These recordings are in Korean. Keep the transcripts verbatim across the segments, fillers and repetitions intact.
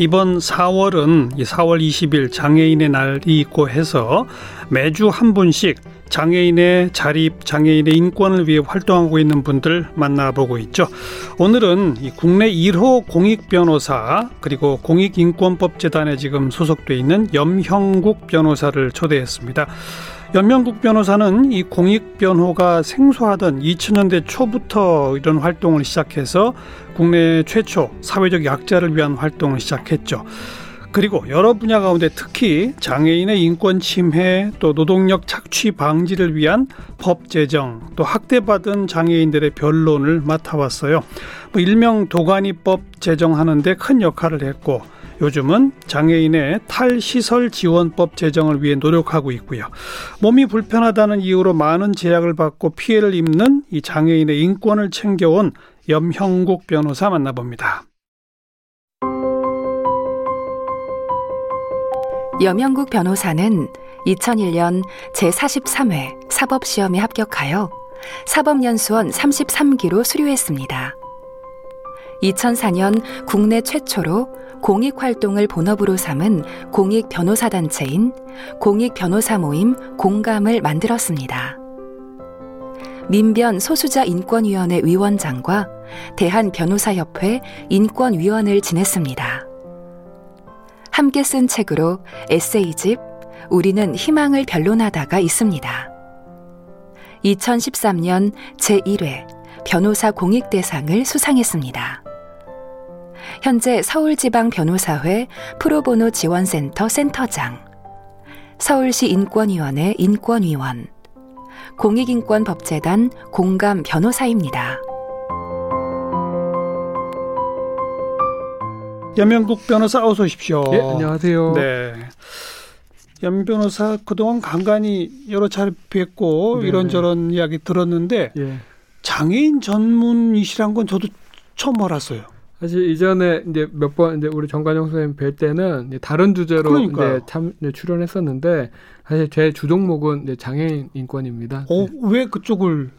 이번 사월은 사월 이십일 장애인의 날이 있고 해서 매주 한 분씩 장애인의 자립, 장애인의 인권을 위해 활동하고 있는 분들 만나보고 있죠. 오늘은 이 국내 일호 공익변호사 그리고 공익인권법재단에 지금 소속돼 있는 염형국 변호사를 초대했습니다. 염형국 변호사는 이 공익변호가 생소하던 이천 년대 초부터 이런 활동을 시작해서 국내 최초 사회적 약자를 위한 활동을 시작했죠. 그리고 여러 분야 가운데 특히 장애인의 인권 침해, 또 노동력 착취 방지를 위한 법 제정, 또 학대받은 장애인들의 변론을 맡아왔어요. 뭐 일명 도가니법 제정하는데 큰 역할을 했고, 요즘은 장애인의 탈시설 지원법 제정을 위해 노력하고 있고요. 몸이 불편하다는 이유로 많은 제약을 받고 피해를 입는 이 장애인의 인권을 챙겨온 염형국 변호사 만나봅니다. 염형국 변호사는 이천일 년 제사십삼 회 사법시험에 합격하여 사법연수원 삼십삼 기로 수료했습니다. 이천사 년 국내 최초로 공익활동을 본업으로 삼은 공익변호사단체인 공익변호사모임 공감을 만들었습니다. 민변 소수자 인권위원회 위원장과 대한변호사협회 인권위원을 지냈습니다. 함께 쓴 책으로 에세이집 우리는 희망을 변론하다가 있습니다. 이천십삼 년 제일 회 변호사 공익대상을 수상했습니다. 현재 서울지방변호사회 프로보노지원센터 센터장, 서울시인권위원회 인권위원, 공익인권법재단 공감 변호사입니다. 염형국 변호사 어서 오십시오. 예, 안녕하세요. 네, 염 변호사 그동안 간간히 여러 차례 뵙고 네네. 이런저런 이야기 들었는데 예. 장애인 전문이시란 건 저도 처음 알았어요. 사실 이전에 이제 몇 번 이제 우리 정관용 선생님 뵐 때는 이제 다른 주제로 이제 참 이제 출연했었는데 사실 제 주 종목은 이제 장애인 인권입니다. 어, 네. 왜 그쪽을?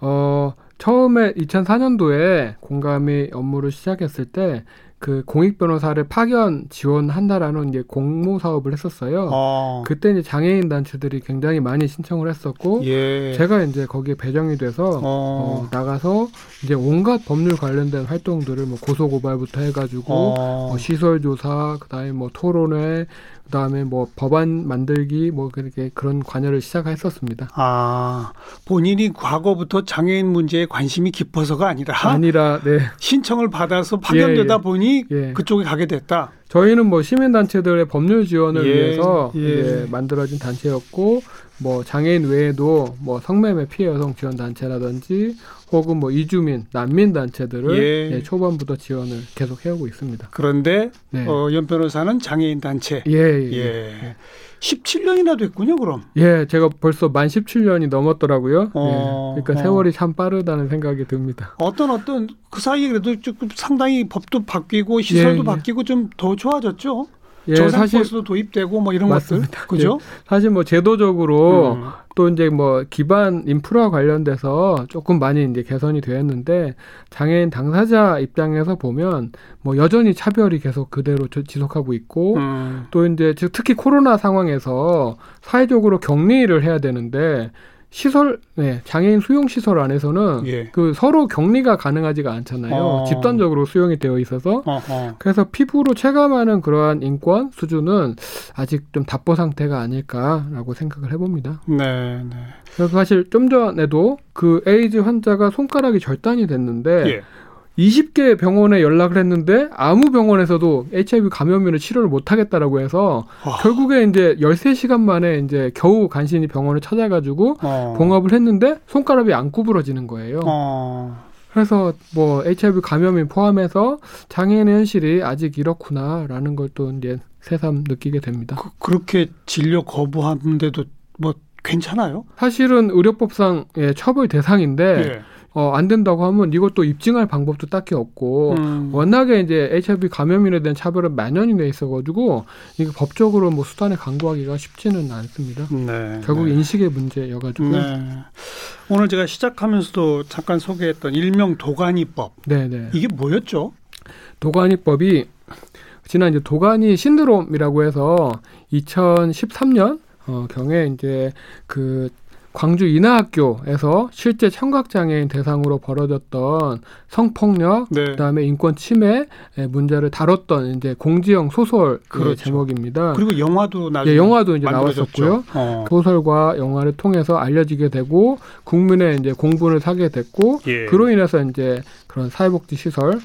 어, 처음에 이천사 년도에 공감이 업무를 시작했을 때 그 공익 변호사를 파견 지원한다라는 이제 공모 사업을 했었어요. 아. 그때 이제 장애인 단체들이 굉장히 많이 신청을 했었고, 예. 제가 이제 거기에 배정이 돼서 아. 어, 나가서 이제 온갖 법률 관련된 활동들을 뭐 고소 고발부터 해가지고 아. 어, 시설 조사, 그다음에 뭐 토론회, 그다음에 뭐 법안 만들기 뭐 그렇게 그런 관여를 시작했었습니다. 아, 본인이 과거부터 장애인 문제에 관심이 깊어서가 아니라 아니라 네. 신청을 받아서 파견되다 예, 예. 보니. 예. 그쪽에 가게 됐다. 저희는 뭐 시민단체들의 법률 지원을 예. 위해서 예. 예, 만들어진 단체였고, 뭐 장애인 외에도 뭐 성매매 피해 여성 지원 단체라든지 혹은 뭐 이주민, 난민 단체들을 예. 예, 초반부터 지원을 계속 해오고 있습니다. 그런데 네. 어, 염 변호사는 장애인 단체. 예, 예. 예. 예. 십칠 년이나 됐군요, 그럼. 예, 제가 벌써 만 십칠 년이 넘었더라고요. 어, 예, 그러니까 어. 세월이 참 빠르다는 생각이 듭니다. 어떤 어떤 그 사이에 그래도 조금 상당히 법도 바뀌고 시설도 예, 바뀌고 예. 좀 더 좋아졌죠. 예, 정상버스도 도입되고 뭐 이런 맞습니다. 것들, 그죠? 예, 사실 뭐 제도적으로 음. 또 이제 뭐 기반 인프라 관련돼서 조금 많이 이제 개선이 되었는데 장애인 당사자 입장에서 보면 뭐 여전히 차별이 계속 그대로 지속하고 있고 음. 또 이제 특히 코로나 상황에서 사회적으로 격리를 해야 되는데. 시설, 네, 장애인 수용 시설 안에서는 예. 그 서로 격리가 가능하지가 않잖아요. 어. 집단적으로 수용이 되어 있어서 어허. 그래서 피부로 체감하는 그러한 인권 수준은 아직 좀 답보 상태가 아닐까라고 생각을 해봅니다. 네, 네. 그래서 사실 좀 전에도 그 에이즈 환자가 손가락이 절단이 됐는데. 예. 스무 개 병원에 연락을 했는데 아무 병원에서도 에이치아이브이 감염인을 치료를 못 하겠다라고 해서 어. 결국에 이제 열세 시간 만에 이제 겨우 간신히 병원을 찾아가지고 어. 봉합을 했는데 손가락이 안 구부러지는 거예요. 어. 그래서 뭐 에이치아이브이 감염인 포함해서 장애인의 현실이 아직 이렇구나라는 걸 또 이제 새삼 느끼게 됩니다. 그, 그렇게 진료 거부하는데도 뭐 괜찮아요? 사실은 의료법상 예, 처벌 대상인데 예. 어, 안 된다고 하면 이것도 입증할 방법도 딱히 없고 음. 워낙에 이제 에이치아이브이 감염인에 대한 차별은 만연이 돼 있어가지고 이게 법적으로 뭐 수단에 강구하기가 쉽지는 않습니다. 네, 결국 네. 인식의 문제여가지고 네. 오늘 제가 시작하면서도 잠깐 소개했던 일명 도가니법. 네, 네. 이게 뭐였죠? 도가니법이 지난 이제 도가니 신드롬이라고 해서 이천십삼 년 어, 경에 이제 그 광주 인하학교에서 실제 청각장애인 대상으로 벌어졌던 성폭력, 네. 그다음에 인권 침해 문제를 다뤘던 이제 공지영 소설 그렇죠. 제목입니다. 그리고 영화도 나중에 예, 영화도 이제 만들어졌죠. 나왔었고요. 어. 소설과 영화를 통해서 알려지게 되고 국민의 이제 공분을 사게 됐고 예. 그로 인해서 이제 그런 사회복지 시설,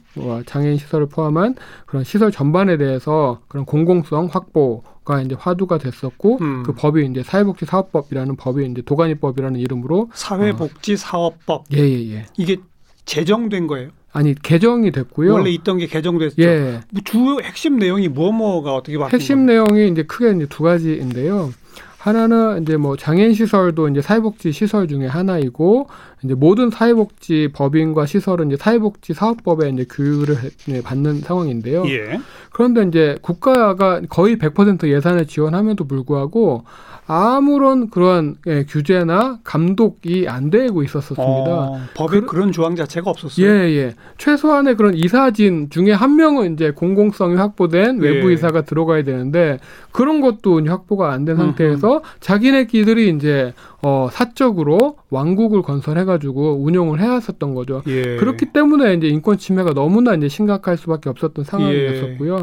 장애인 시설을 포함한 그런 시설 전반에 대해서 그런 공공성 확보 가 이제 화두가 됐었고 음. 그 법이 이제 사회복지사업법이라는 법이 이제 도가니법이라는 이름으로 사회복지사업법 어, 예예예 예. 이게 제정된 거예요? 아니 개정이 됐고요. 원래 있던 게 개정됐죠. 예. 주 핵심 내용이 뭐 뭐가 어떻게 바뀌는 핵심 건가요? 내용이 이제 크게 이제 두 가지인데요. 하나는 이제 뭐 장애인 시설도 이제 사회복지 시설 중에 하나이고 이제 모든 사회복지 법인과 시설은 이제 사회복지 사업법에 이제 규율을 해, 받는 상황인데요. 예. 그런데 이제 국가가 거의 백 퍼센트 예산을 지원함에도 불구하고 아무런 그런 예, 규제나 감독이 안 되고 있었습니다. 어, 법에 그, 그런 조항 자체가 없었어요. 예예. 예. 최소한의 그런 이사진 중에 한 명은 이제 공공성이 확보된 외부 예. 이사가 들어가야 되는데 그런 것도 확보가 안 된 상태에서. 자기네끼들이 이제 어, 사적으로 왕국을 건설해가지고 운영을 해왔었던 거죠. 예. 그렇기 때문에 이제 인권 침해가 너무나 이제 심각할 수밖에 없었던 상황이었었고요. 예.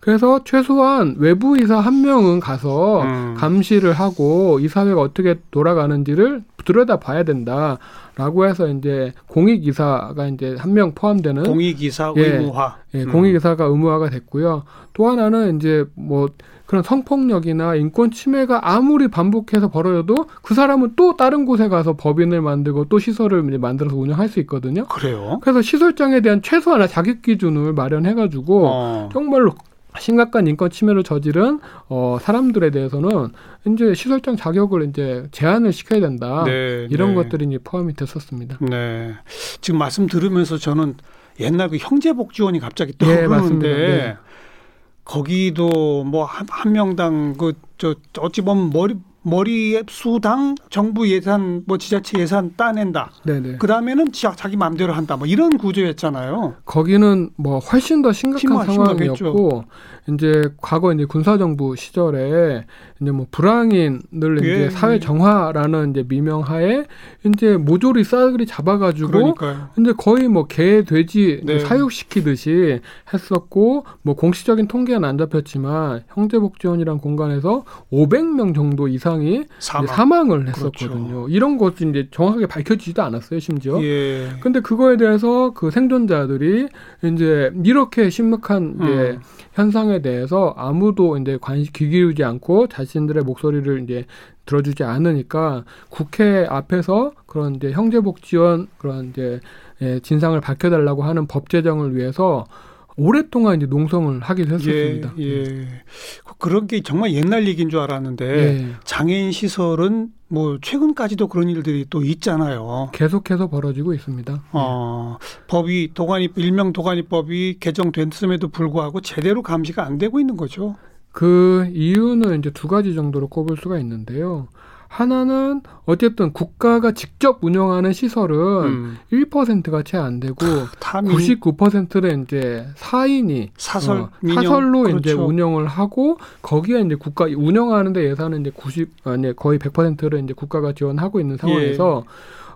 그래서 최소한 외부 이사 한 명은 가서 음. 감시를 하고 이 사회가 어떻게 돌아가는지를 들여다봐야 된다. 라고 해서 이제 공익이사가 이제 한 명 포함되는 공익이사 예, 의무화, 예, 음. 공익이사가 의무화가 됐고요. 또 하나는 이제 뭐 그런 성폭력이나 인권 침해가 아무리 반복해서 벌어져도 그 사람은 또 다른 곳에 가서 법인을 만들고 또 시설을 이제 만들어서 운영할 수 있거든요. 그래요. 그래서 시설장에 대한 최소한의 자격 기준을 마련해가지고 어. 정말로. 심각한 인권 침해를 저지른 어, 사람들에 대해서는 이제 시설장 자격을 이제 제한을 시켜야 된다. 네, 이런 네. 것들이 이제 포함이 됐었습니다. 네. 지금 말씀 들으면서 저는 옛날 그 형제복지원이 갑자기 떠오르는데 네, 네. 거기도 뭐 한, 한 명당 그 저 어찌 보면 머리 머리 수당 정부 예산 뭐 지자체 예산 따낸다. 네네. 그다음에는 자기 마음대로 한다. 뭐 이런 구조였잖아요. 거기는 뭐 훨씬 더 심각한 상황이었고 이제 과거 이제 군사 정부 시절에 이제 뭐 불황인을 예. 이제 사회 정화라는 이제 미명하에 이제 모조리 싸그리 잡아 가지고 그러니까요. 이제 거의 뭐 개 돼지 네. 사육시키듯이 했었고 뭐 공식적인 통계는 안 잡혔지만 형제복지원이라는 공간에서 오백 명 정도 이상 사망. 사망을 했었거든요. 그렇죠. 이런 것도 이제 정확하게 밝혀지지도 않았어요, 심지어. 예. 근데 그거에 대해서 그 생존자들이 이제 이렇게 심각한 음. 이제 현상에 대해서 아무도 이제 관심 기울이지 않고 자신들의 목소리를 이제 들어주지 않으니까 국회 앞에서 그런 이제 형제복지원 그런 이제 진상을 밝혀달라고 하는 법 제정을 위해서 오랫동안 이제 농성을 하기도 했었습니다. 예, 예. 그런 게 정말 옛날 얘기인 줄 알았는데 예. 장애인 시설은 뭐 최근까지도 그런 일들이 또 있잖아요. 계속해서 벌어지고 있습니다. 어, 예. 법이 도가니 일명 도가니법이 개정됐음에도 불구하고 제대로 감시가 안 되고 있는 거죠. 그 이유는 이제 두 가지 정도로 꼽을 수가 있는데요. 하나는 어쨌든 국가가 직접 운영하는 시설은 음. 일 퍼센트가 채 안 되고 타민. 구십구 퍼센트는 이제 사인이 사설, 어, 사설로 그렇죠. 이제 운영을 하고 거기에 이제 국가 운영하는데 예산은 이제 구십 아니 거의 백 퍼센트를 이제 국가가 지원하고 있는 상황에서 예.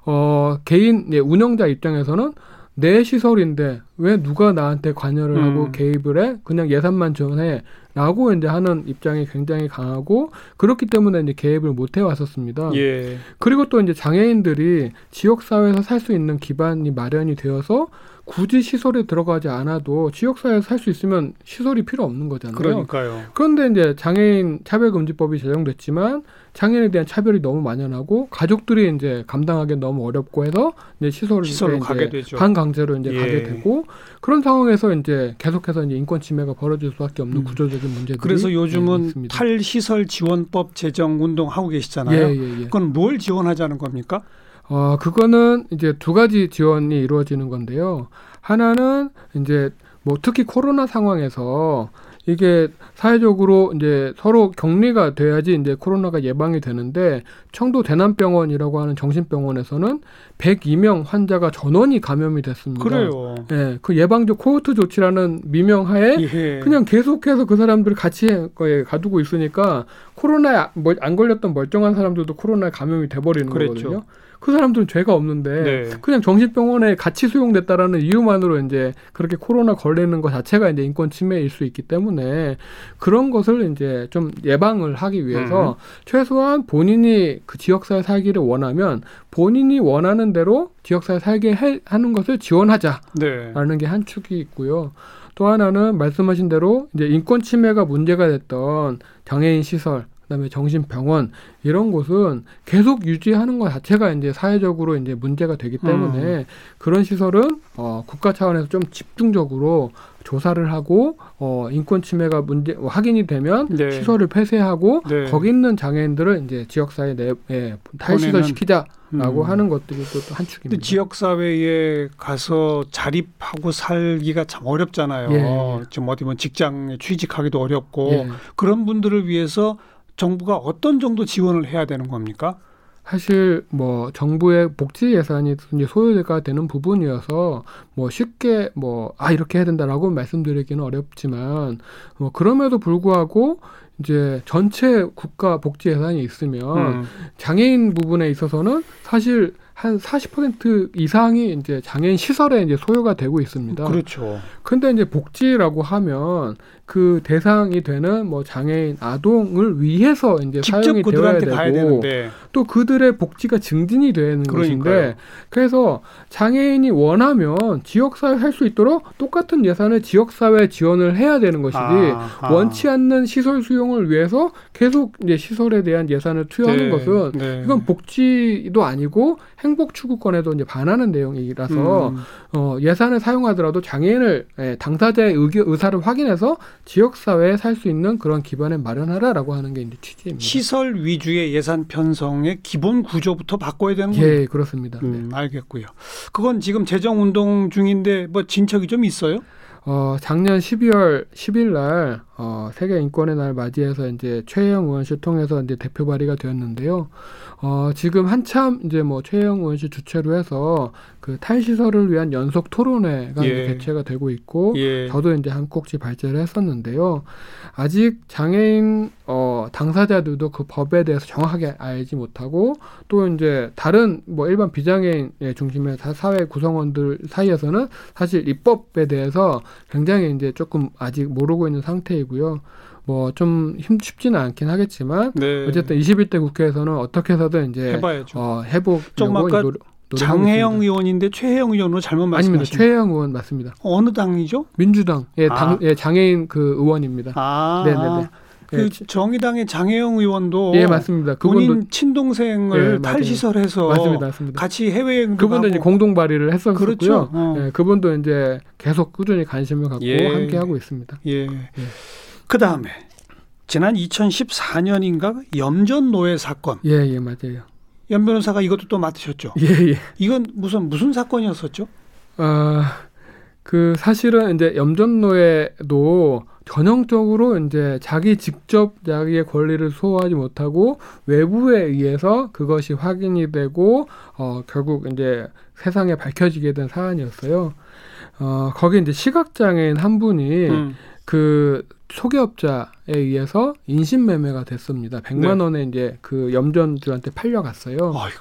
어, 개인 예, 운영자 입장에서는 내 시설인데 왜 누가 나한테 관여를 음. 하고 개입을 해? 그냥 예산만 지원해. 라고 이제 하는 입장이 굉장히 강하고 그렇기 때문에 이제 개입을 못 해왔었습니다. 예. 그리고 또 이제 장애인들이 지역사회에서 살 수 있는 기반이 마련이 되어서 굳이 시설에 들어가지 않아도 지역사회에서 살 수 있으면 시설이 필요 없는 거잖아요. 그러니까요. 그런데 이제 장애인 차별금지법이 제정됐지만 장애인에 대한 차별이 너무 만연하고 가족들이 이제 감당하기 너무 어렵고 해서 이제 시설을 시설로 이제 가게 되죠. 반강제로 이제 예. 가게 되고 그런 상황에서 이제 계속해서 이제 인권 침해가 벌어질 수밖에 없는 음. 구조적인 문제들이 그래서 요즘은 네, 탈시설 지원법 제정 운동 하고 계시잖아요. 예, 예, 예. 그건 뭘 지원하자는 겁니까? 어, 그거는 이제 두 가지 지원이 이루어지는 건데요. 하나는 이제 뭐 특히 코로나 상황에서 이게 사회적으로 이제 서로 격리가 돼야지 이제 코로나가 예방이 되는데 청도 대남병원이라고 하는 정신병원에서는 백이 명 환자가 전원이 감염이 됐습니다. 그래요. 예, 그 예방적 코호트 조치라는 미명하에 예. 그냥 계속해서 그 사람들을 같이 가두고 있으니까 코로나에 안 걸렸던 멀쩡한 사람들도 코로나에 감염이 돼버리는 그랬죠. 거거든요. 그 사람들은 죄가 없는데 네. 그냥 정신병원에 같이 수용됐다라는 이유만으로 이제 그렇게 코로나 걸리는 것 자체가 이제 인권 침해일 수 있기 때문에 그런 것을 이제 좀 예방을 하기 위해서 음. 최소한 본인이 그 지역사회 살기를 원하면 본인이 원하는 대로 지역사회 살게 해, 하는 것을 지원하자라는 네. 게 한 축이 있고요. 또 하나는 말씀하신 대로 이제 인권 침해가 문제가 됐던 장애인 시설 그다음에 정신병원 이런 곳은 계속 유지하는 것 자체가 이제 사회적으로 이제 문제가 되기 때문에 음. 그런 시설은 어, 국가 차원에서 좀 집중적으로 조사를 하고 어, 인권 침해가 문제 확인이 되면 네. 시설을 폐쇄하고 네. 거기 있는 장애인들을 이제 지역사회 내 예, 탈시설 시키자라고 음. 하는 것들이 또 한 축입니다. 지역사회에 가서 자립하고 살기가 참 어렵잖아요. 예. 좀 어디 보면 직장에 취직하기도 어렵고 예. 그런 분들을 위해서 정부가 어떤 정도 지원을 해야 되는 겁니까? 사실 뭐 정부의 복지 예산이 이제 소요가 되는 부분이어서 뭐 쉽게 뭐 아 이렇게 해야 된다라고 말씀드리기는 어렵지만 뭐 그럼에도 불구하고 이제 전체 국가 복지 예산이 있으면 음. 장애인 부분에 있어서는 사실 한 사십 퍼센트 이상이 이제 장애인 시설에 이제 소요가 되고 있습니다. 그렇죠. 근데 이제 복지라고 하면 그 대상이 되는 뭐 장애인 아동을 위해서 이제 사용이 되어야 되고 가야 되는데. 또 그들의 복지가 증진이 되는 것인데 그래서 장애인이 원하면 지역사회 할 수 있도록 똑같은 예산을 지역사회 지원을 해야 되는 것이지 아, 아. 원치 않는 시설 수용을 위해서 계속 이제 시설에 대한 예산을 투여하는 네, 것은 네. 이건 복지도 아니고 행복 추구권에도 이제 반하는 내용이라서 음. 어, 예산을 사용하더라도 장애인을 예, 당사자의 의기, 의사를 확인해서 지역사회에 살 수 있는 그런 기반을 마련하라라고 하는 게 이제 취지입니다. 시설 위주의 예산 편성의 기본 구조부터 바꿔야 되는 거예요? 예, 그렇습니다. 음, 네. 알겠고요. 그건 지금 재정 운동 중인데 뭐 진척이 좀 있어요? 어, 작년 십이월 십일 날 어, 세계 인권의 날 맞이해서 이제 최혜영 의원실 통해서 이제 대표 발의가 되었는데요. 어, 지금 한참 이제 뭐 최혜영 의원실 주최로 해서 그 탈시설을 위한 연속 토론회가 예. 개최가 되고 있고 예. 저도 이제 한 꼭지 발제를 했었는데요. 아직 장애인 어, 당사자들도 그 법에 대해서 정확하게 알지 못하고 또 이제 다른 뭐 일반 비장애인 중심의 사회 구성원들 사이에서는 사실 입법에 대해서 굉장히 이제 조금 아직 모르고 있는 상태이고요. 뭐 좀 쉽지는 않긴 하겠지만 네. 어쨌든 이십일 대 국회에서는 어떻게 해서든 이제 해봐야죠. 어, 해보려고 노력. 장혜영 의원인데 최혜영 의원으로 잘못 말씀하신 아닙니다. 최혜영 의원 맞습니다. 어느 당이죠? 민주당. 예, 아. 당, 예 장애인 그 의원입니다. 아. 네네네. 그 예. 정의당의 장혜영 의원도 예 맞습니다. 그분도 본인 친동생을 예, 탈시설해서 맞습니다. 맞습니다. 같이 해외여행 그분도 이제 공동 발의를 했었고요. 그렇죠. 어. 예, 그분도 이제 계속 꾸준히 관심을 갖고 예. 함께 하고 있습니다. 예. 예. 그 다음에 지난 이천십사년인가 염전 노예 사건. 예, 예, 맞아요. 염 변호사가 이것도 또 맡으셨죠. 예, 예. 이건 무슨 무슨 사건이었었죠? 아, 그 사실은 이제 염전 노예도 전형적으로 이제 자기 직접 자기의 권리를 소화하지 못하고 외부에 의해서 그것이 확인이 되고 어, 결국 이제 세상에 밝혀지게 된 사안이었어요. 어, 거기 이제 시각장애인 한 분이 음. 그 소개업자에 의해서 인신매매가 됐습니다. 백만 원에 이제 그 염전들한테 팔려갔어요. 아이고.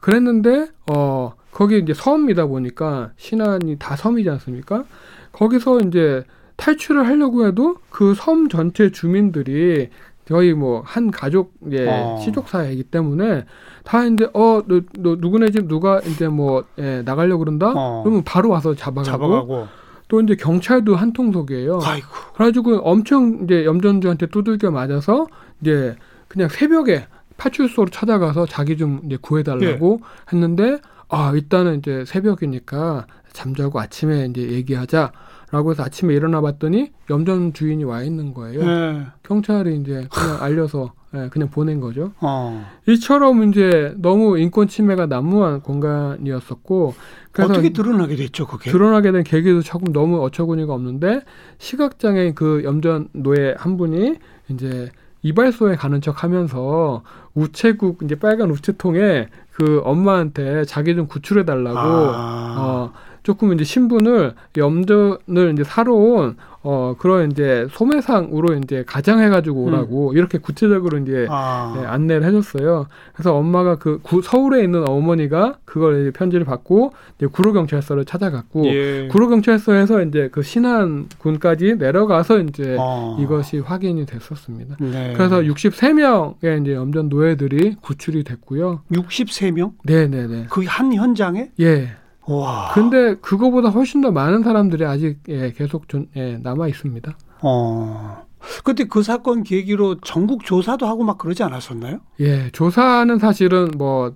그랬는데 어 거기 이제 섬이다 보니까 신안이 다 섬이지 않습니까? 거기서 이제 탈출을 하려고 해도 그 섬 전체 주민들이 거의 뭐 한 가족의 어. 시족 사회이기 때문에 다 이제 어 너 너 누구네 집 누가 이제 뭐 예, 나가려고 그런다. 어. 그러면 바로 와서 잡아가고. 잡아가고. 또 이제 경찰도 한 통속이에요. 아이고. 그래가지고 엄청 이제 염전주한테 두들겨 맞아서 이제 그냥 새벽에 파출소로 찾아가서 자기 좀 이제 구해달라고 예. 했는데 아 일단은 이제 새벽이니까 잠자고 아침에 이제 얘기하자. 라고 해서 아침에 일어나 봤더니 염전 주인이 와 있는 거예요. 네. 경찰이 이제 그냥 알려서 그냥 보낸 거죠. 어. 이처럼 이제 너무 인권 침해가 난무한 공간이었었고. 그래서 어떻게 드러나게 됐죠, 그게? 드러나게 된 계기도 조금 너무 어처구니가 없는데 시각장애인 그 염전 노예 한 분이 이제 이발소에 가는 척 하면서 우체국, 이제 빨간 우체통에 그 엄마한테 자기 좀 구출해달라고, 아. 어, 조금 이제 신분을, 염전을 이제 사러 온, 어, 그런 이제 소매상으로 이제 가장해가지고 오라고 음. 이렇게 구체적으로 이제 아. 네, 안내를 해줬어요. 그래서 엄마가 그 구, 서울에 있는 어머니가 그걸 이제 편지를 받고 이제 구로경찰서를 찾아갔고, 예. 구로경찰서에서 이제 그 신안군까지 내려가서 이제 아. 이것이 확인이 됐었습니다. 네. 그래서 육십삼 명의 이제 염전 노예들이 구출이 됐고요. 육십삼 명? 네네네. 그 한 현장에? 예. 와. 근데 그거보다 훨씬 더 많은 사람들이 아직 예, 계속 전, 예, 남아 있습니다. 어. 그때 그 사건 계기로 전국 조사도 하고 막 그러지 않았었나요? 예, 조사는 사실은 뭐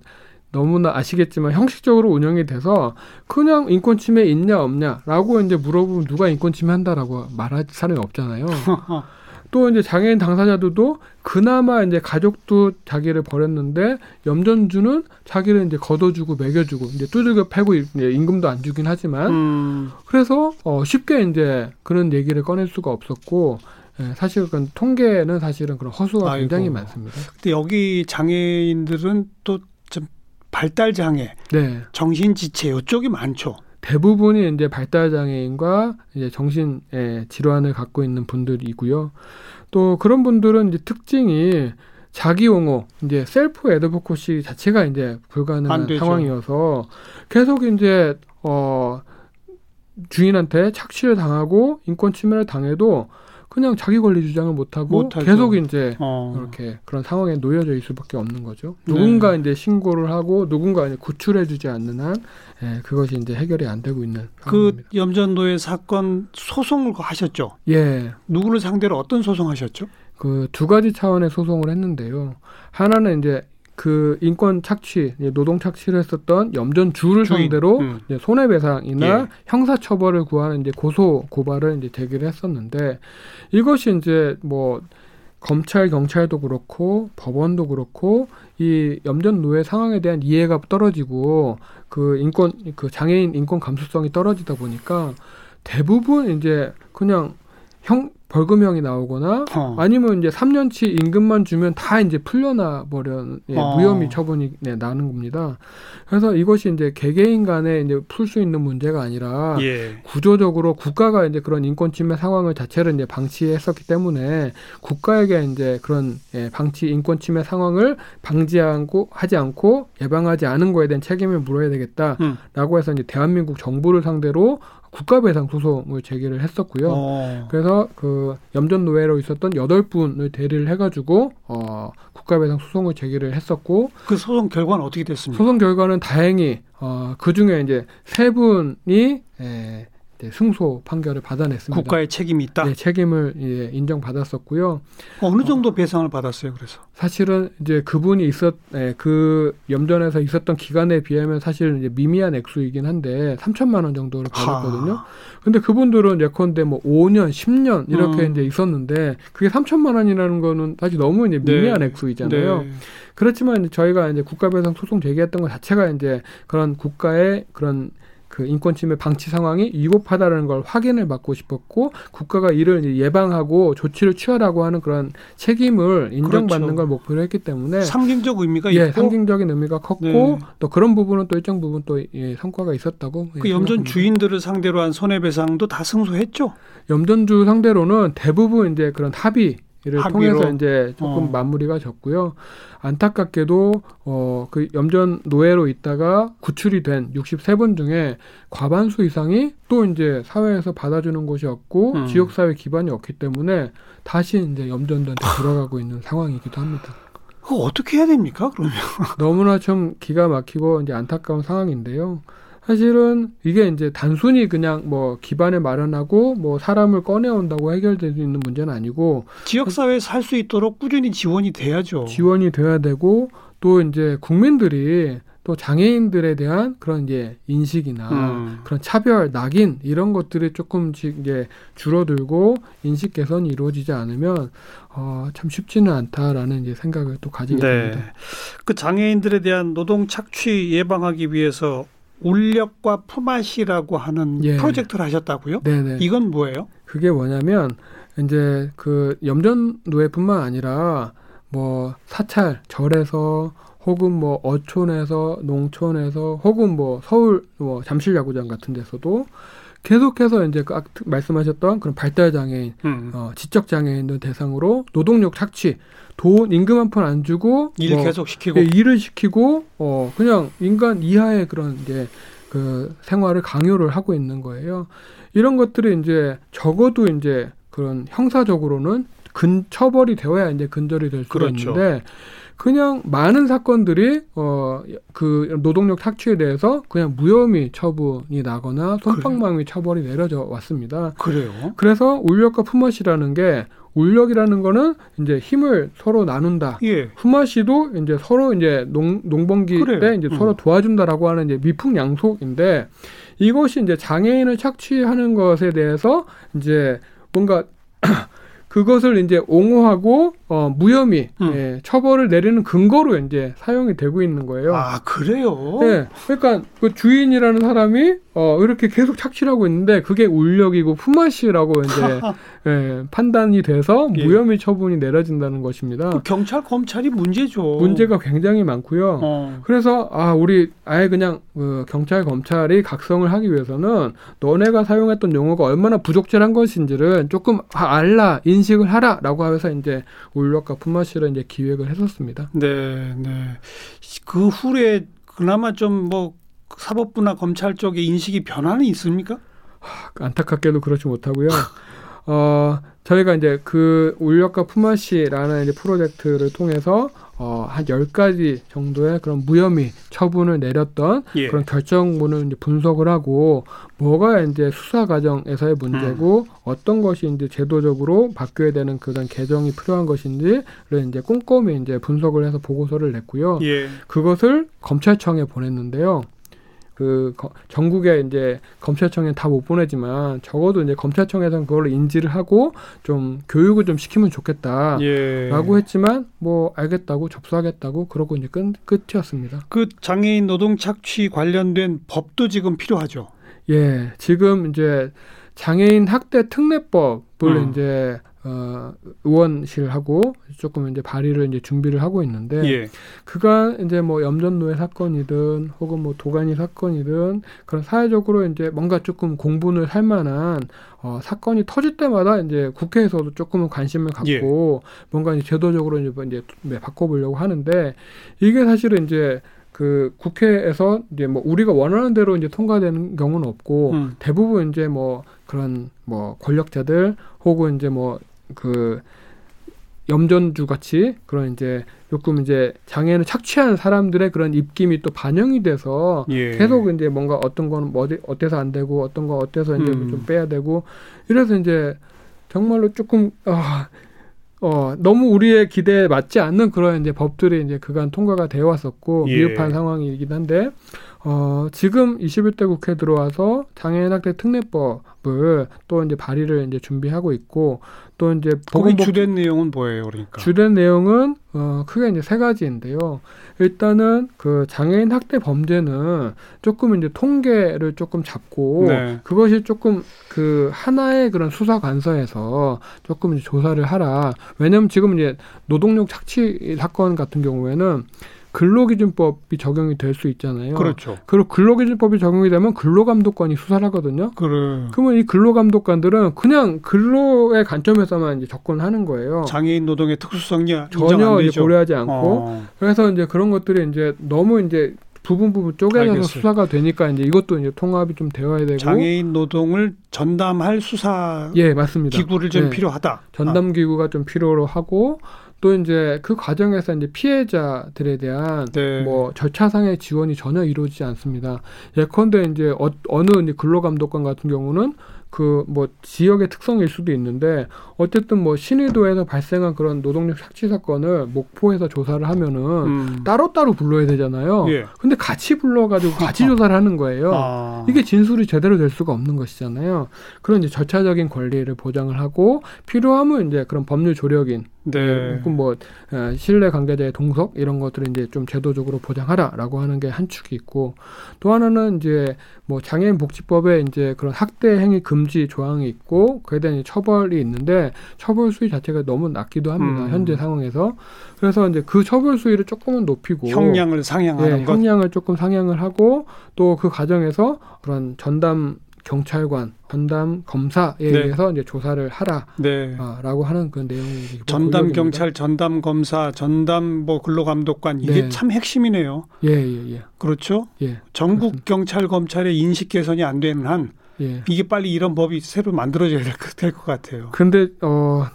너무나 아시겠지만 형식적으로 운영이 돼서 그냥 인권 침해 있냐 없냐라고 이제 물어보면 누가 인권 침해한다라고 말할 사람이 없잖아요. 또 이제 장애인 당사자들도 그나마 이제 가족도 자기를 버렸는데 염전주는 자기를 이제 걷어주고 먹여주고 이제 두들겨 패고 이제 임금도 안 주긴 하지만 음. 그래서 어 쉽게 이제 그런 얘기를 꺼낼 수가 없었고 예, 사실 그 통계는 사실은 그런 허수가 아이고. 굉장히 많습니다. 근데 여기 장애인들은 또 좀 발달 장애, 네. 정신 지체 이쪽이 많죠. 대부분이 이제 발달 장애인과 이제 정신 질환을 갖고 있는 분들이고요. 또 그런 분들은 이제 특징이 자기 옹호, 이제 셀프 애드보커시 자체가 이제 불가능한 상황이어서 계속 이제 어 주인한테 착취를 당하고 인권 침해를 당해도 그냥 자기 권리 주장을 못하고 못하죠. 계속 이제 어. 그렇게 그런 상황에 놓여져 있을 수밖에 없는 거죠. 누군가 네. 이제 신고를 하고 누군가 이제 구출해주지 않는 한 예, 그것이 이제 해결이 안 되고 있는 상황입니다. 그 염전노예 사건 소송을 하셨죠? 예. 누구를 상대로 어떤 소송하셨죠? 그 두 가지 차원의 소송을 했는데요. 하나는 이제 그 인권 착취, 노동 착취를 했었던 염전주를 주인. 상대로 음. 이제 손해배상이나 예. 형사처벌을 구하는 이제 고소 고발을 이제 제기를 했었는데 이것이 이제 뭐 검찰 경찰도 그렇고 법원도 그렇고 이 염전 노예 상황에 대한 이해가 떨어지고 그 인권 그 장애인 인권 감수성이 떨어지다 보니까 대부분 이제 그냥 형 벌금형이 나오거나 어. 아니면 이제 삼 년치 임금만 주면 다 이제 풀려나 버려 예, 어. 무혐의 처분이 네, 나는 겁니다. 그래서 이것이 이제 개개인 간에 이제 풀 수 있는 문제가 아니라 예. 구조적으로 국가가 이제 그런 인권 침해 상황을 자체를 이제 방치했었기 때문에 국가에게 이제 그런 예, 방치 인권 침해 상황을 방지하고 하지 않고 예방하지 않은 거에 대한 책임을 물어야 되겠다라고 음. 해서 이제 대한민국 정부를 상대로 국가배상 소송을 제기를 했었고요. 어. 그래서 그 염전 노예로 있었던 여덟 분을 대리를 해가지고 어, 국가배상 소송을 제기를 했었고 그 소송 결과는 어떻게 됐습니까? 소송 결과는 다행히 어, 그 중에 이제 세 분이 에, 이제 승소 판결을 받아냈습니다. 국가의 책임이 있다. 네, 책임을 예, 인정받았었고요. 어느 정도 어, 배상을 받았어요? 그래서 사실은 이제 그분이 있었 예, 그 염전에서 있었던 기간에 비하면 사실 이제 미미한 액수이긴 한데 삼천만 원 정도를 받았거든요. 그런데 그분들은 예컨대 뭐 오 년, 십 년 이렇게 음. 이제 있었는데 그게 삼천만 원이라는 거는 사실 너무 이제 미미한 네. 액수이잖아요. 네. 그렇지만 이제 저희가 이제 국가배상 소송 제기했던 것 자체가 이제 그런 국가의 그런 그 인권침해 방치 상황이 위법하다는 걸 확인을 받고 싶었고 국가가 이를 이제 예방하고 조치를 취하라고 하는 그런 책임을 인정받는 그렇죠. 걸 목표로 했기 때문에 상징적 의미가 예, 있고 상징적인 의미가 컸고 네. 또 그런 부분은 또 일정 부분 또 예, 성과가 있었다고 그 예, 염전 생각합니다. 주인들을 상대로 한 손해배상도 다 승소했죠? 염전주 상대로는 대부분 이제 그런 합의 이를 합의로. 통해서 이제 조금 어. 마무리가 졌고요. 안타깝게도 어, 그 염전 노예로 있다가 구출이 된 육십세 분 중에 과반수 이상이 또 이제 사회에서 받아주는 곳이 없고 음. 지역사회 기반이 없기 때문에 다시 이제 염전단에 들어가고 있는 상황이기도 합니다. 그거 어떻게 해야 됩니까? 그러면 너무나 좀 기가 막히고 이제 안타까운 상황인데요. 사실은 이게 이제 단순히 그냥 뭐 기반을 마련하고 뭐 사람을 꺼내온다고 해결될 수 있는 문제는 아니고 지역사회에 살 수 있도록 꾸준히 지원이 돼야죠. 지원이 돼야 되고 또 이제 국민들이 또 장애인들에 대한 그런 이제 인식이나 음. 그런 차별, 낙인 이런 것들이 조금씩 이제 줄어들고 인식 개선이 이루어지지 않으면 어, 참 쉽지는 않다라는 이제 생각을 또 가지게 네. 됩니다. 그 장애인들에 대한 노동 착취 예방하기 위해서 울력과 품앗이라고 하는 예. 프로젝트를 하셨다고요? 네네. 이건 뭐예요? 그게 뭐냐면 이제 그 염전 노예뿐만 아니라 뭐 사찰, 절에서 혹은 뭐 어촌에서, 농촌에서 혹은 뭐 서울 뭐 잠실 야구장 같은 데서도 계속해서 이제 그 말씀하셨던 그런 발달 장애인, 음. 어, 지적 장애인들 대상으로 노동력 착취, 돈 임금 한 푼 안 주고 일 뭐, 계속 시키고, 예, 일을 시키고, 어 그냥 인간 이하의 그런 이제 그 생활을 강요를 하고 있는 거예요. 이런 것들이 이제 적어도 이제 그런 형사적으로는 근 처벌이 되어야 이제 근절이 될 수가 그렇죠. 있는데. 그냥 많은 사건들이 어, 그 노동력 착취에 대해서 그냥 무혐의 처분이 나거나 손방망이 처벌이 내려져 왔습니다. 그래요? 그래서 울력과 품앗이라는 게 울력이라는 거는 이제 힘을 서로 나눈다. 예. 품앗이도 이제 서로 이제 농 농번기 그래요. 때 이제 음. 서로 도와준다라고 하는 이제 미풍양속인데 이것이 이제 장애인을 착취하는 것에 대해서 이제 뭔가 그것을 이제 옹호하고 어, 무혐의 음. 예, 처벌을 내리는 근거로 이제 사용이 되고 있는 거예요. 아 그래요? 네, 그러니까 그 주인이라는 사람이 어, 이렇게 계속 착취를 하고 있는데 그게 울력이고 품앗이라고 이제 예, 판단이 돼서 무혐의 예. 처분이 내려진다는 것입니다. 그 경찰 검찰이 문제죠. 문제가 굉장히 많고요. 어. 그래서 아 우리 아예 그냥 그 경찰 검찰이 각성을 하기 위해서는 너네가 사용했던 용어가 얼마나 부적절한 것인지를 조금 알라 인식을 하라라고 하면서 이제 울력과 품앗이를 이제 기획을 했었습니다. 네, 네. 그 후에 그나마 좀 뭐 사법부나 검찰 쪽의 인식이 변화는 있습니까? 안타깝게도 그렇지 못하고요. 어, 저희가 이제 그 울력과 품앗이라는 이제 프로젝트를 통해서 어, 한 열 가지 정도의 그런 무혐의 처분을 내렸던 예. 그런 결정문을 이제 분석을 하고 뭐가 이제 수사 과정에서의 문제고 음. 어떤 것이 이제 제도적으로 바뀌어야 되는 그런 개정이 필요한 것인지를 이제 꼼꼼히 이제 분석을 해서 보고서를 냈고요. 예. 그것을 검찰청에 보냈는데요. 그 전국에 이제 검찰청에 다 못 보내지만 적어도 이제 검찰청에서는 그걸 인지를 하고 좀 교육을 좀 시키면 좋겠다라고 예. 했지만 뭐 알겠다고 접수하겠다고 그러고 이제 끝 끝이었습니다. 그 장애인 노동 착취 관련된 법도 지금 필요하죠. 예, 지금 이제 장애인 학대 특례법을 음. 이제 어, 의원실하고 조금 이제 발의를 이제 준비를 하고 있는데 예. 그간 이제 뭐 염전노예 사건이든 혹은 뭐 도가니 사건이든 그런 사회적으로 이제 뭔가 조금 공분을 할 만한 어, 사건이 터질 때마다 이제 국회에서도 조금은 관심을 갖고 예. 뭔가 이제 제도적으로 이제, 이제 바꿔보려고 하는데 이게 사실은 이제 그 국회에서 이제 뭐 우리가 원하는 대로 이제 통과되는 경우는 없고 음. 대부분 이제 뭐 그런 뭐 권력자들 혹은 이제 뭐 그 염전주 같이 그런 이제 조금 이제 장애인을 착취한 사람들의 그런 입김이 또 반영이 돼서 예. 계속 이제 뭔가 어떤 건 어디 어때서 안 되고 어떤 건 어때서 이제 음. 좀 빼야 되고 이래서 이제 정말로 조금 아 어, 너무 우리의 기대에 맞지 않는 그런 이제 법들이 이제 그간 통과가 되어 왔었고 예. 미흡한 상황이긴 한데 어, 지금 이십일 대 국회 들어와서 장애인 학대 특례법을 또 이제 발의를 이제 준비하고 있고 또 이제 거기 보건복... 주된 내용은 뭐예요, 그러니까? 주된 내용은 어, 크게 이제 세 가지인데요. 일단은 그 장애인 학대 범죄는 조금 이제 통계를 조금 잡고 네. 그것이 조금 그 하나의 그런 수사 관서에서 조금 이제 조사를 하라. 왜냐면 지금 이제 노동력 착취 사건 같은 경우에는 근로기준법이 적용이 될 수 있잖아요. 그렇죠. 그리고 근로기준법이 적용이 되면 근로감독관이 수사를 하거든요. 그래. 그러면 이 근로감독관들은 그냥 근로의 관점에서만 이제 접근하는 거예요. 장애인 노동의 특수성이 전혀 이제 고려하지 않고. 어. 그래서 이제 그런 것들이 이제 너무 이제 부분 부분 쪼개져서 알겠어요. 수사가 되니까 이제 이것도 이제 통합이 좀 되어야 되고 장애인 노동을 전담할 수사 예, 맞습니다. 기구를 좀 예. 필요하다. 전담 기구가 아. 좀 필요로 하고 또 이제 그 과정에서 이제 피해자들에 대한 네. 뭐 절차상의 지원이 전혀 이루어지지 않습니다. 예컨대 이제 어, 어느 이제 근로감독관 같은 경우는 그 뭐 지역의 특성일 수도 있는데 어쨌든 뭐 신의도에서 발생한 그런 노동력 착취 사건을 목포에서 조사를 하면은 음. 따로따로 불러야 되잖아요. 예. 근데 같이 불러가지고 같이 아. 조사를 하는 거예요. 아. 이게 진술이 제대로 될 수가 없는 것이잖아요. 그런 이제 절차적인 권리를 보장을 하고 필요하면 이제 그런 법률 조력인 네. 혹은 뭐 신뢰 관계자의 동석 이런 것들을 이제 좀 제도적으로 보장하라라고 하는 게 한 축이 있고 또 하나는 이제 뭐 장애인 복지법에 이제 그런 학대 행위 금지 조항이 있고 그에 대한 처벌이 있는데 처벌 수위 자체가 너무 낮기도 합니다. 음. 현재 상황에서 그래서 이제 그 처벌 수위를 조금은 높이고 형량을 상향하는 예, 것 형량을 조금 상향을 하고 또 그 과정에서 그런 전담 경찰관, 전담 검사에 네. 의해서 이제 조사를 하라라고 네. 아, 하는 그 내용이 전담 경찰, 전담 검사, 전담 뭐 근로감독관 이게 네. 참 핵심이네요. 예예예. 예. 그렇죠. 예, 전국 그렇습니다. 경찰 검찰의 인식 개선이 안 되는 한 예. 이게 빨리 이런 법이 새로 만들어져야 될 것 같아요. 근데 어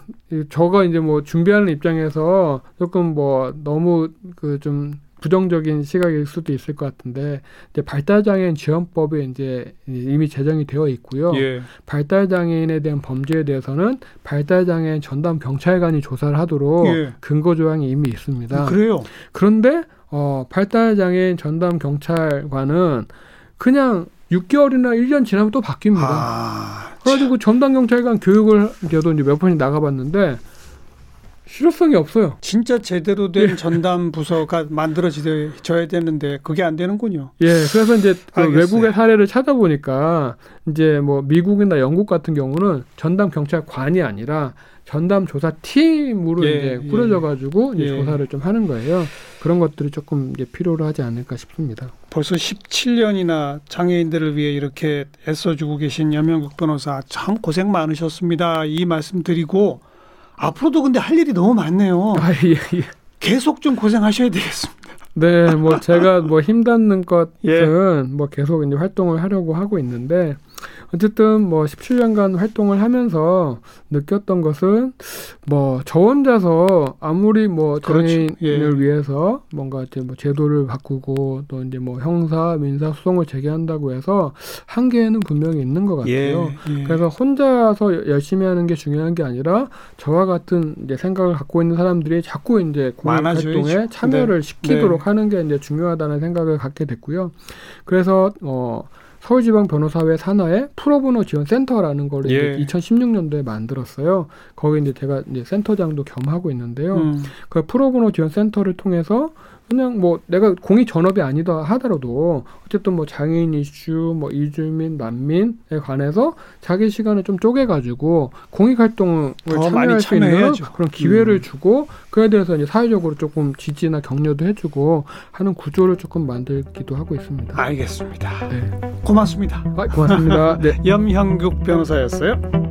저가 이제 뭐 준비하는 입장에서 조금 뭐 너무 그 좀 부정적인 시각일 수도 있을 것 같은데 이제 발달장애인 지원법이 이제 이미 제정이 되어 있고요. 예. 발달장애인에 대한 범죄에 대해서는 발달장애인 전담 경찰관이 조사를 하도록 예. 근거 조항이 이미 있습니다. 그래요. 그런데 어, 발달장애인 전담 경찰관은 그냥 육 개월이나 일 년 지나면 또 바뀝니다. 아, 그래가지고 전담 경찰관 교육을 저도 이제 몇 번이 나가봤는데. 실효성이 없어요. 진짜 제대로 된 예. 전담 부서가 만들어져야 되는데 그게 안 되는군요. 예, 그래서 이제 그 외국의 사례를 찾아보니까 이제 뭐 미국이나 영국 같은 경우는 전담 경찰관이 아니라 전담 조사 팀으로 예, 이제 꾸려져가지고 예. 이제 조사를 좀 하는 거예요. 그런 것들이 조금 이제 필요로 하지 않을까 싶습니다. 벌써 십칠 년이나 장애인들을 위해 이렇게 애써주고 계신 염형국 변호사 참 고생 많으셨습니다. 이 말씀 드리고. 앞으로도 근데 할 일이 너무 많네요. 아, 예, 예. 계속 좀 고생하셔야 되겠습니다. 네, 뭐 제가 뭐 힘닿는 것은 예. 뭐 계속 이제 활동을 하려고 하고 있는데 어쨌든 뭐 십칠 년간 활동을 하면서 느꼈던 것은 뭐 저 혼자서 아무리 뭐 장애인을 예. 위해서 뭔가 이제 뭐 제도를 바꾸고 또 이제 뭐 형사, 민사 소송을 제기한다고 해서 한계는 분명히 있는 것 같아요. 예. 예. 그래서 혼자서 열심히 하는 게 중요한 게 아니라 저와 같은 이제 생각을 갖고 있는 사람들이 자꾸 이제 공익 활동에 참여를 네. 시키도록 네. 하는 게 이제 중요하다는 생각을 갖게 됐고요. 그래서 어. 서울지방변호사회 산하의 프로보노지원센터라는 걸 예. 이천십육 년도에 만들었어요. 거기 이제 제가 이제 센터장도 겸하고 있는데요. 음. 그 프로보노지원센터를 통해서 그냥 뭐 내가 공익 전업이 아니다 하더라도 어쨌든 뭐 장애인 이슈, 뭐 이주민, 난민에 관해서 자기 시간을 좀 쪼개가지고 공익 활동을 참여할 수 있는 그런 기회를 음. 주고 그에 대해서 이제 사회적으로 조금 지지나 격려도 해주고 하는 구조를 조금 만들기도 하고 있습니다. 알겠습니다. 네. 고맙습니다. 아, 고맙습니다. 네. 염형국 변호사였어요.